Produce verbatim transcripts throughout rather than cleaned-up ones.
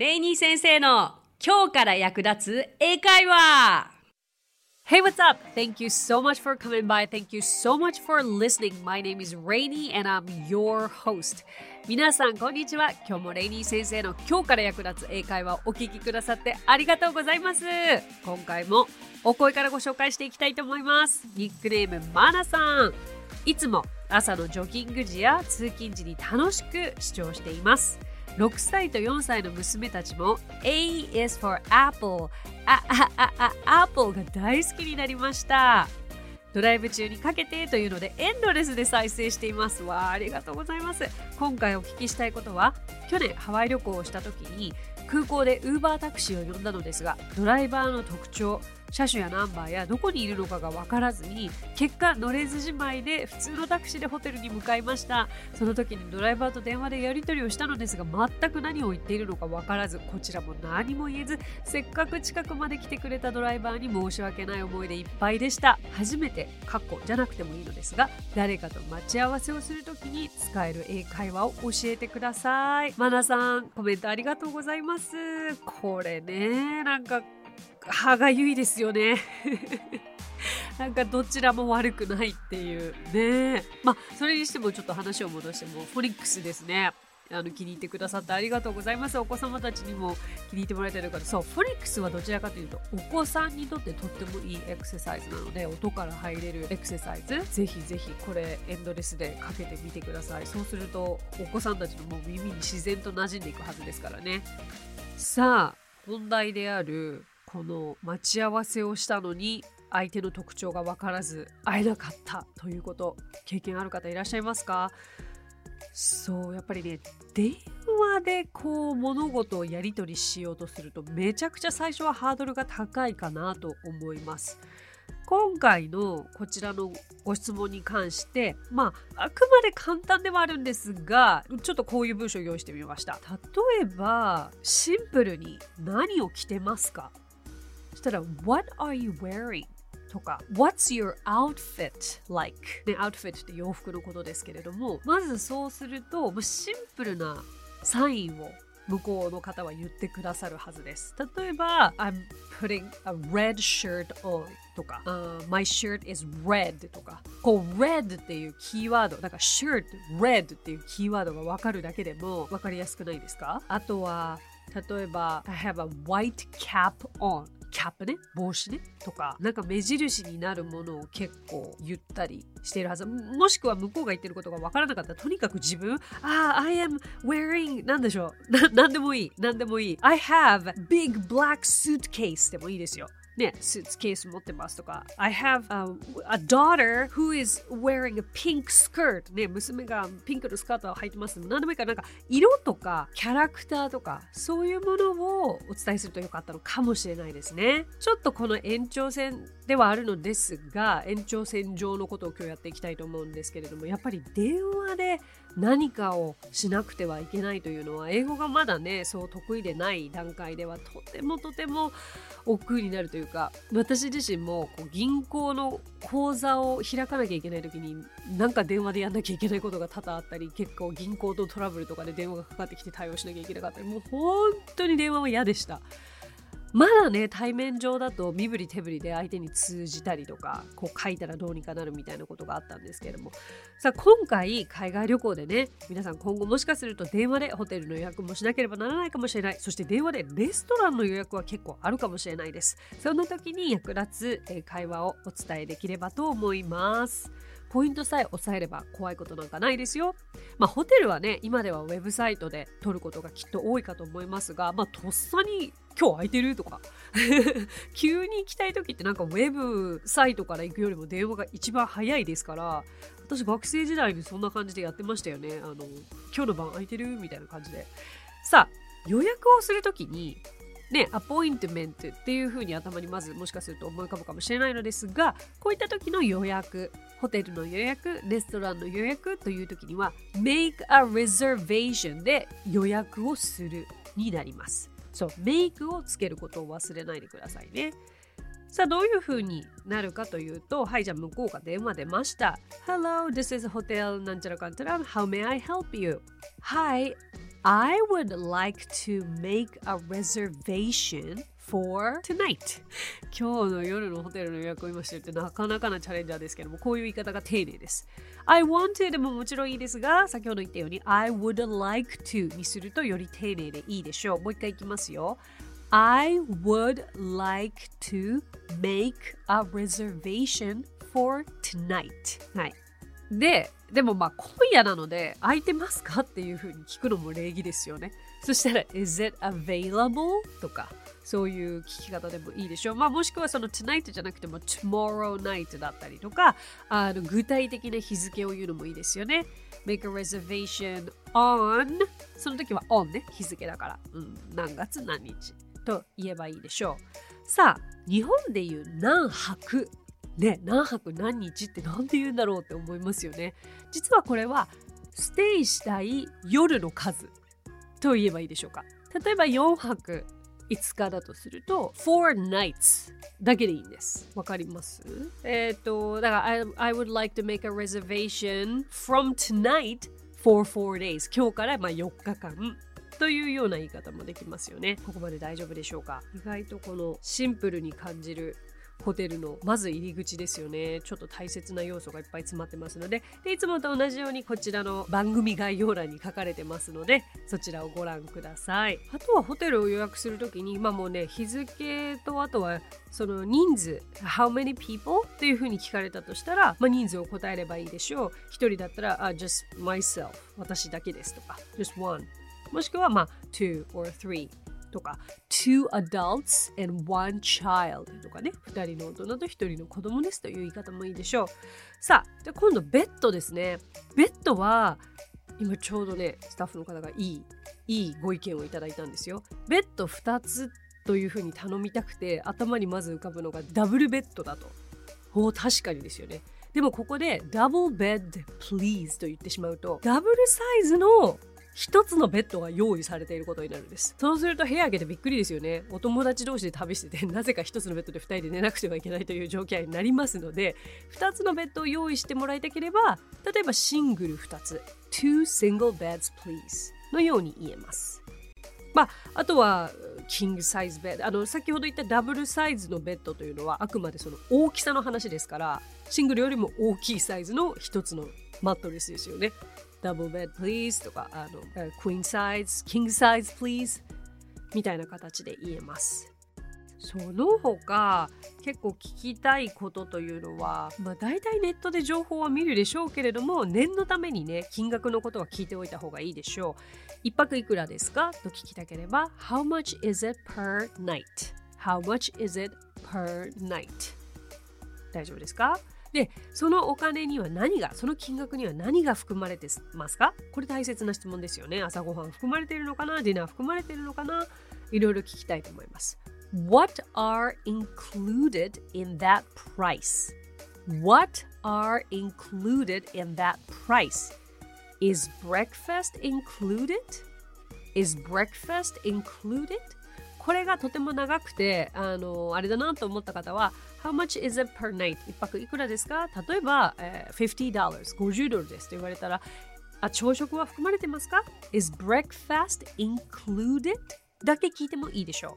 Rainey先生の今日から役立つ英会話。 Hey, what's up? Thank you so much for coming by. Thank you so much for listening. My name is Rainey and I'm your host. 皆さんこんにちは。今日もRainey先生の今日から役立つ英会話をお聞きくださってありがとうございます。今回もお声からご紹介していきたいと思います。ニックネームマナさん。いつも朝のジョギング時や通勤時に楽しく視聴しています。ろくさいとよんさいの娘たちも A is for Apple あああああ Apple が大好きになりました。ドライブ中にかけてというのでエンドレスで再生しています。わあ、ありがとうございます。今回お聞きしたいことは、去年ハワイ旅行をした時に空港で Uber タクシーを呼んだのですが、ドライバーの特徴、車種やナンバーやどこにいるのかが分からずに、結果乗れずじまいで普通のタクシーでホテルに向かいました。その時にドライバーと電話でやり取りをしたのですが、全く何を言っているのか分からず、こちらも何も言えず、せっかく近くまで来てくれたドライバーに申し訳ない思いでいっぱいでした。初めてカッコじゃなくてもいいのですが、誰かと待ち合わせをする時に使える英会話を教えてください。マナさん、コメントありがとうございます。これね、なんか歯がゆいですよねなんかどちらも悪くないっていうね。まあそれにしてもちょっと話を戻してもフォニックスですね。あの気に入ってくださってありがとうございます。お子様たちにも気に入ってもらいたいのか。そう、フォニックスはどちらかというとお子さんにとってとってもいいエクササイズなので、音から入れるエクササイズ、ぜひぜひこれエンドレスでかけてみてください。そうするとお子さんたちのもう耳に自然と馴染んでいくはずですからね。さあ本題であるこの待ち合わせをしたのに相手の特徴が分からず会えなかったということ、経験ある方いらっしゃいますか？そう、やっぱりね、電話でこう物事をやり取りしようとするとめちゃくちゃ最初はハードルが高いかなと思います。今回のこちらのご質問に関して、まあ、あくまで簡単ではあるんですが、ちょっとこういう文章を用意してみました。例えばシンプルに何を着てますか？したら What are you wearing? とか What's your outfit like? ね、アウトフィットって洋服のことですけれども、まずそうするとシンプルなサインを向こうの方は言ってくださるはずです。例えば I'm putting a red shirt on とか、uh, My shirt is red とか、こう red っていうキーワード、なんか shirt red っていうキーワードが分かるだけでも分かりやすくないですか？あとは例えば I have a white cap on、キャップね、帽子ねとか、なんか目印になるものを結構言ったりしているはず。もしくは向こうが言ってることが分からなかったら、とにかく自分、ああ、I am wearing なんでしょう、な、なんでもいい、なんでもいい。I have big black suitcase でもいいですよ。ね、スーツケース持ってますとか、 I have a, a daughter who is wearing a pink skirt、ね、娘がピンクのスカートを履いてます。何でもいいから、なんか色とかキャラクターとかそういうものをお伝えするとよかったのかもしれないですね。ちょっとこの延長線ではあるのですが、延長線上のことを今日やっていきたいと思うんですけれども、やっぱり電話で何かをしなくてはいけないというのは、英語がまだね、そう得意でない段階ではとてもとても億劫になるというか、私自身もこう銀行の口座を開かなきゃいけない時に、なんか電話でやんなきゃいけないことが多々あったり、結構銀行とトラブルとかで電話がかかってきて対応しなきゃいけなかったり、もう本当に電話は嫌でした。まだね、対面上だと身振り手振りで相手に通じたりとか、こう書いたらどうにかなるみたいなことがあったんですけれども、さあ今回海外旅行でね、皆さん今後もしかすると電話でホテルの予約もしなければならないかもしれない。そして電話でレストランの予約は結構あるかもしれないです。そんな時に役立つ会話をお伝えできればと思います。ポイントさえ押さえれば怖いことなんかないですよ。まあホテルはね、今ではウェブサイトで取ることがきっと多いかと思いますが、まあとっさに今日空いてるとか急に行きたい時って、なんかウェブサイトから行くよりも電話が一番早いですから、私学生時代にそんな感じでやってましたよね。あの今日の晩空いてるみたいな感じで。さあ予約をするときにね、アポイントメントっていう風に頭にまずもしかすると思い浮かぶかもしれないのですが、こういった時の予約、ホテルの予約、レストランの予約という時には make a reservation で予約をするになります。そう、make をつけることを忘れないでくださいね。さあどういう風になるかというと、はい、じゃあ向こうが電話出ました。 Hello, this is hotel なんちゃらかんちゃら How may I help you? Hi, I would like to make a reservation for tonight. 今日の夜のホテルの予約を今してるってなかなかなチャレンジャーですけども、こういう言い方が丁寧です。 I want to でももちろんいいですが、先ほど言ったように I would like to にするとより丁寧でいいでしょう。もう一回いきますよ。I would like to make a reservation for tonight. はい。で、でもまあ今夜なので空いてますかっていうふうに聞くのも礼儀ですよね。そしたら Is it available? とかそういう聞き方でもいいでしょう。まあもしくはその tonight じゃなくても tomorrow night だったりとか、あの具体的な日付を言うのもいいですよね。Make a reservation on その時は on ね、日付だから、うん、何月何日と言えばいいでしょう。さあ日本でいう何泊ね、何泊何日ってなんて言うんだろうって思いますよね。実はこれはステイしたい夜の数と言えばいいでしょうか。例えばよんはくいつかだとすると four nights だけでいいんです。わかります？えっとだから I, I would like to make a reservation from tonight for four days 今日からまあよっかかんというような言い方もできますよね。ここまで大丈夫でしょうか。意外とこのシンプルに感じるホテルのまず入り口ですよね。ちょっと大切な要素がいっぱい詰まってますの で, でいつもと同じようにこちらの番組概要欄に書かれてますので、そちらをご覧ください。あとはホテルを予約するときに今、まあ、もうね日付とあとはその人数 How many people? というふうに聞かれたとしたら、まあ、人数を答えればいいでしょう。一人だったら、ah, Just myself 私だけですとか Just one もしくはまあ two or threeとか two adults and one child とかね、ふたりの大人とひとりの子供ですという言い方もいいでしょう。さあじゃあ今度ベッドですね。ベッドは今ちょうどねスタッフの方がいいいいご意見をいただいたんですよ。ベッドふたつというふうに頼みたくて頭にまず浮かぶのがダブルベッドだと。おお確かにですよね。でもここで double bed please と言ってしまうとダブルサイズの一つのベッドが用意されていることになるんです。そうすると部屋開けてびっくりですよね。お友達同士で旅しててなぜか一つのベッドでふたりで寝なくてはいけないという状況になりますので、ふたつのベッドを用意してもらいたければ、例えばシングルふたつ two single beds please のように言えます。まあ、あとはキングサイズベッド、あの先ほど言ったダブルサイズのベッドというのはあくまでその大きさの話ですから、シングルよりも大きいサイズの一つのマットレスですよね。ダブルベッド please とか、あのクイーンサイズ、キングサイズ please みたいな形で言えます。その他結構聞きたいことというのは、まあ、大体ネットで情報は見るでしょうけれども、念のためにね金額のことは聞いておいた方がいいでしょう。いっぱくいくらですかと聞きたければ How much is it per night? How much is it per night? 大丈夫ですか？で、そのお金には何が、その金額には何が含まれてますか？これ大切な質問ですよね。朝ごはん含まれているのかな？ディナー含まれているのかな？いろいろ聞きたいと思います。What are included in that price? What are included in that price? Is breakfast included? Is breakfast included?これがとても長くて、あの、あれだなと思った方は How much is it per night? 一泊いくらですか？例えば、えー、フィフティードル、ごじゅうドルですと言われたら、あ、朝食は含まれてますか？ Is breakfast included? だけ聞いてもいいでしょ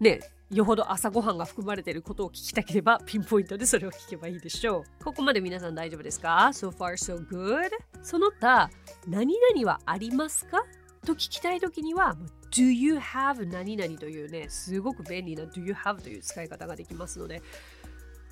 う。ねえ、よほど朝ごはんが含まれていることを聞きたければ、ピンポイントでそれを聞けばいいでしょう。ここまで皆さん大丈夫ですか？ So far so good? その他、何々はありますか？と聞きたいときには、Do you have 何々というね、すごく便利な Do you have という使い方ができますので、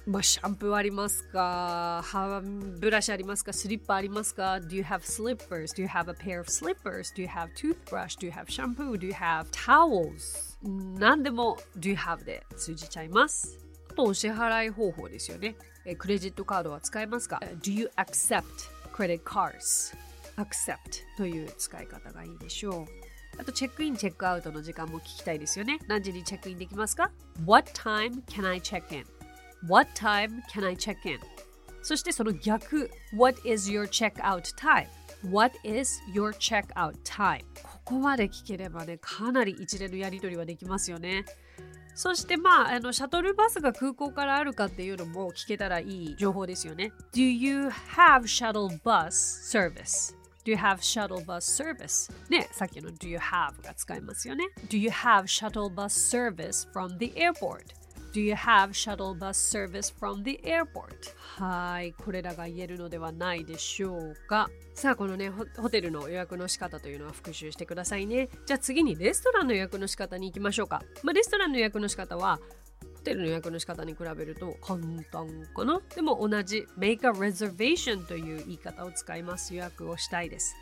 まあ、シャンプーありますか？歯ブラシありますか？スリッパありますか？ Do you have slippers? Do you have a pair of slippers? Do you have toothbrush? Do you have shampoo? Do you have towels? 何でも Do you have で通じちゃいます。あとお支払い方法ですよね。え、クレジットカードは使えますか？ Do you accept credit cards? Accept という使い方がいいでしょう。あとチェックインチェックアウトの時間も聞きたいですよね。何時にチェックインできますか？ What time can I check in? What time can I check in? そしてその逆、What is your check out time? What is your check out time? ここまで聞ければね、かなり一連のやり取りはできますよね。そしてまあ、あのシャトルバスが空港からあるかっていうのも聞けたらいい情報ですよね。 Do you have shuttle bus service? Do you have shuttle bus service? ね、さっきの Do you have が使えますよね。 Do you have shuttle bus service from the airport?Do you have shuttle bus service from the airport? はい、これらが言えるのではないでしょうか。さあ、このね、ホテルの予約の仕方というのは復習してくださいね。じゃあ次にレストランの予約の仕方に行きましょうか。まあ、レストランの予約の仕方は、ホテルの予約の仕方に比べると簡単かな。でも同じ make a reservation という言い方を使います。予約をしたいです。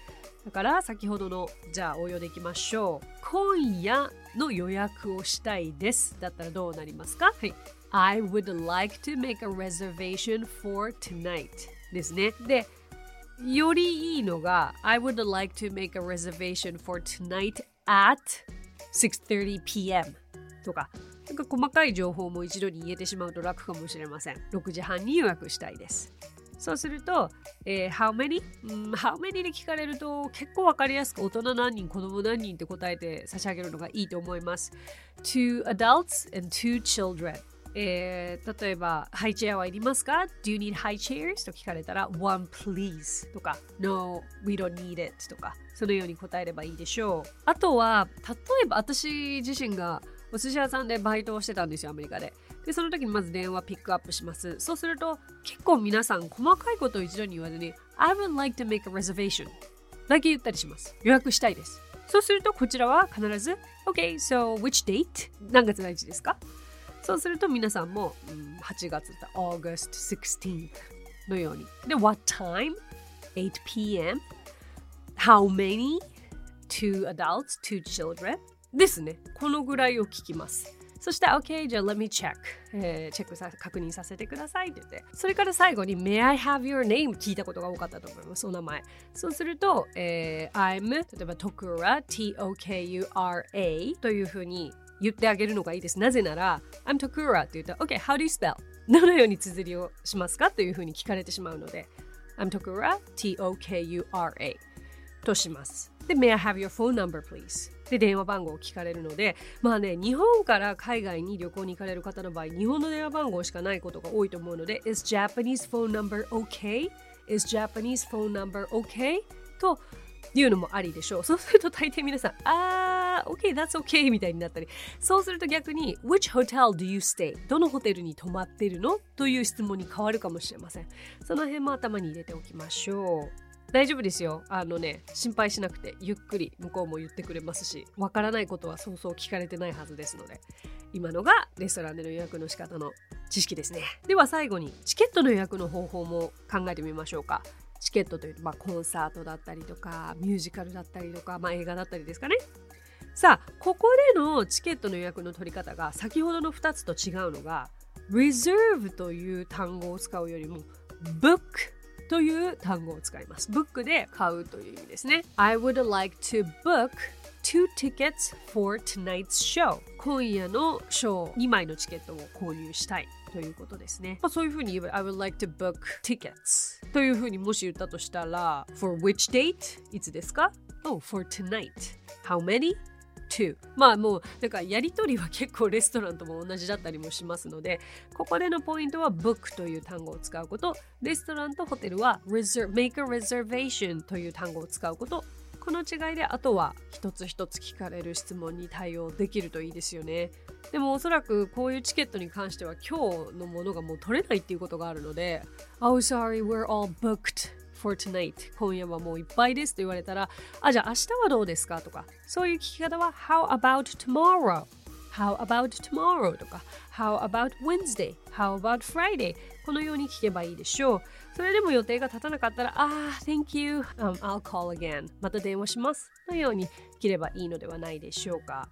だから先ほどの、じゃあ応用でいきましょう。今夜の予約をしたいです。だったらどうなりますか？はい。I would like to make a reservation for tonight ですね。で、よりいいのが I would like to make a reservation for tonight at ろくじさんじピーエム とか、なんか細かい情報も一度に言えてしまうと楽かもしれません。ろくじはんに予約したいです。そうすると、えー、How many? んー How many で聞かれると結構わかりやすく大人何人、子供何人って答えて差し上げるのがいいと思います。Two adults and two children、えー、例えば、ハイチェアはいりますか？ Do you need high chairs? と聞かれたら One please とか No, we don't need it とかそのように答えればいいでしょう。あとは、例えば私自身がお寿司屋さんでバイトをしてたんですよ、アメリカで。で、その時にまず電話ピックアップします。そうすると、結構皆さん細かいことを一度に言わずに、I would like to make a reservation だけ言ったりします。予約したいです。そうすると、こちらは必ず、Okay, so which date? 何月何日ですか？そうすると皆さんも、うん、はちがつだ、August sixteenth のように。で、What time? eight p.m. How many? Two adults, two children.ですね。このぐらいを聞きます。そして、OK、じゃあ、let me check、えー。チェックさ、確認させてくださいって言って。それから最後に、May I have your name? 聞いたことが多かったと思います。お名前。そうすると、えー、I'm、例えば、Tokura、T-O-K-U-R-A というふうに言ってあげるのがいいです。なぜなら、I'm Tokura って言ったら、OK、how do you spell? どのように綴りをしますかというふうに聞かれてしまうので、I'm Tokura、T-O-K-U-R-A とします。で、May I have your phone number, please?で電話番号を聞かれるので、まあね、日本から海外に旅行に行かれる方の場合、日本の電話番号しかないことが多いと思うので、Is Japanese phone number okay? Is Japanese phone number okay? というのもありでしょう。そうすると大抵皆さん、あー、okay, that's okay みたいになったり、そうすると逆に、Which hotel do you stay? どのホテルに泊まってるの？という質問に変わるかもしれません。その辺も頭に入れておきましょう。大丈夫ですよ。あのね、心配しなくて、ゆっくり向こうも言ってくれますし、わからないことはそうそう聞かれてないはずですので、今のがレストランでの予約の仕方の知識ですね。では最後に、チケットの予約の方法も考えてみましょうか。チケットというと、まあ、コンサートだったりとか、ミュージカルだったりとか、まあ、映画だったりですかね。さあ、ここでのチケットの予約の取り方が、先ほどのふたつと違うのが、reserve という単語を使うよりも、bookという単語を使います。ブックで買うという意味ですね。I would like to book two tickets for tonight's show. 今夜のショーにまいのチケットを購入したいということですね。まあ、そういうふうに言えば I would like to book tickets というふうにもし言ったとしたら For which date? いつですか？ Oh, for tonight. How many?To まあもうだからやり取りは結構レストランとも同じだったりもしますので、ここでのポイントは book という単語を使うこと、レストランとホテルは reserve, make a reservation という単語を使うこと、この違いであとは一つ一つ聞かれる質問に対応できるといいですよね。でもおそらくこういうチケットに関しては今日のものがもう取れないっていうことがあるので Oh sorry, we're all booked for tonight 今夜はもういっぱいですと言われたら、あ、じゃあ明日はどうですかとか、そういう聞き方は How about tomorrow? How about tomorrow? とか How about Wednesday? How about Friday? このように聞けばいいでしょう。それでも予定が立たなかったら、あー、Thank you、um, I'll call again また電話しますのように切ればいいのではないでしょうか。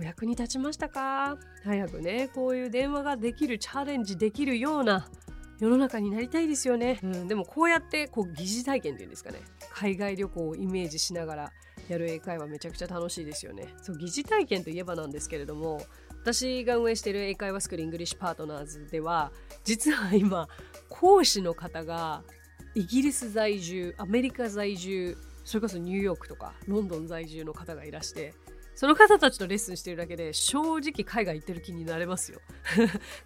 お役に立ちましたか？早くね、こういう電話ができる、チャレンジできるような世の中になりたいですよね、うん、でもこうやってこう疑似体験というんですかね、海外旅行をイメージしながらやる英会話めちゃくちゃ楽しいですよね。そう、疑似体験といえばなんですけれども、私が運営している英会話スクールイングリッシュパートナーズでは実は今講師の方がイギリス在住、アメリカ在住、それこそニューヨークとかロンドン在住の方がいらして、その方たちとレッスンしてるだけで正直海外行ってる気になれますよ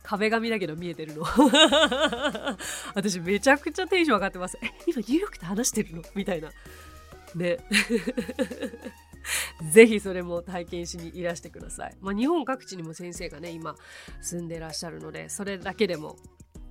壁紙だけど見えてるの私めちゃくちゃテンション上がってます。え、今ニューヨークで話してるのみたいなねぜひそれも体験しにいらしてください。まあ、日本各地にも先生がね今住んでらっしゃるので、それだけでも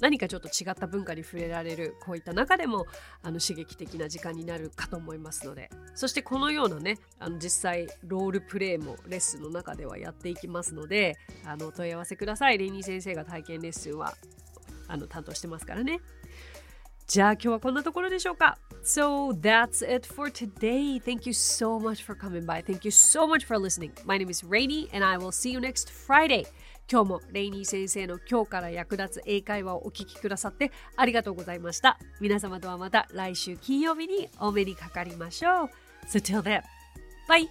何かちょっと違った文化に触れられる、こういった中でもあの刺激的な時間になるかと思いますので、そしてこのようなねあの実際ロールプレイもレッスンの中ではやっていきますので、あのお問い合わせください。レイニー先生が体験レッスンはあの担当してますからね。じゃあ今日はこんなところでしょうか。 So that's it for today. Thank you so much for coming by. Thank you so much for listening. My name is Rainey and I will see you next Friday. 今日もレイニー先生の今日から役立つ英会話をお聞きくださってありがとうございました。皆様とはまた来週金曜日にお目にかかりましょう。So till then, bye!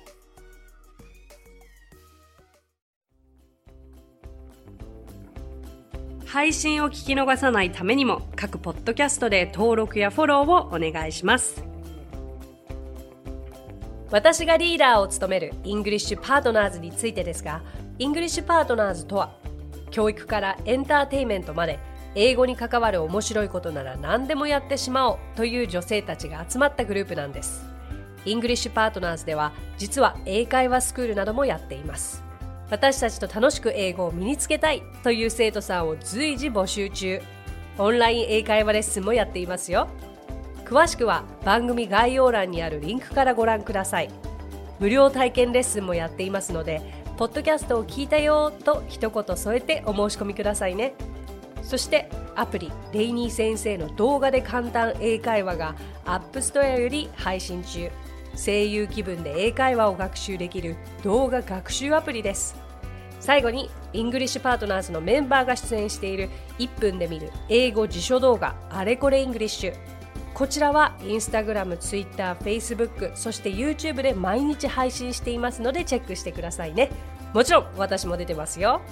配信を聞き逃さないためにも各ポッドキャストで登録やフォローをお願いします。私がリーダーを務めるイングリッシュパートナーズについてですが、イングリッシュパートナーズとは教育からエンターテイメントまで英語に関わる面白いことなら何でもやってしまおうという女性たちが集まったグループなんです。イングリッシュパートナーズでは実は英会話スクールなどもやっています。私たちと楽しく英語を身につけたいという生徒さんを随時募集中。オンライン英会話レッスンもやっていますよ。詳しくは番組概要欄にあるリンクからご覧ください。無料体験レッスンもやっていますので、ポッドキャストを聞いたよと一言添えてお申し込みくださいね。そしてアプリレイニー先生の動画で簡単英会話がアップストアより配信中。声優気分で英会話を学習できる動画学習アプリです。最後にイングリッシュパートナーズのメンバーが出演しているいっぷんで見る英語辞書動画あれこれイングリッシュ、こちらはインスタグラム、ツイッター、フェイスブック、そして YouTube で毎日配信していますのでチェックしてくださいね。もちろん私も出てますよ。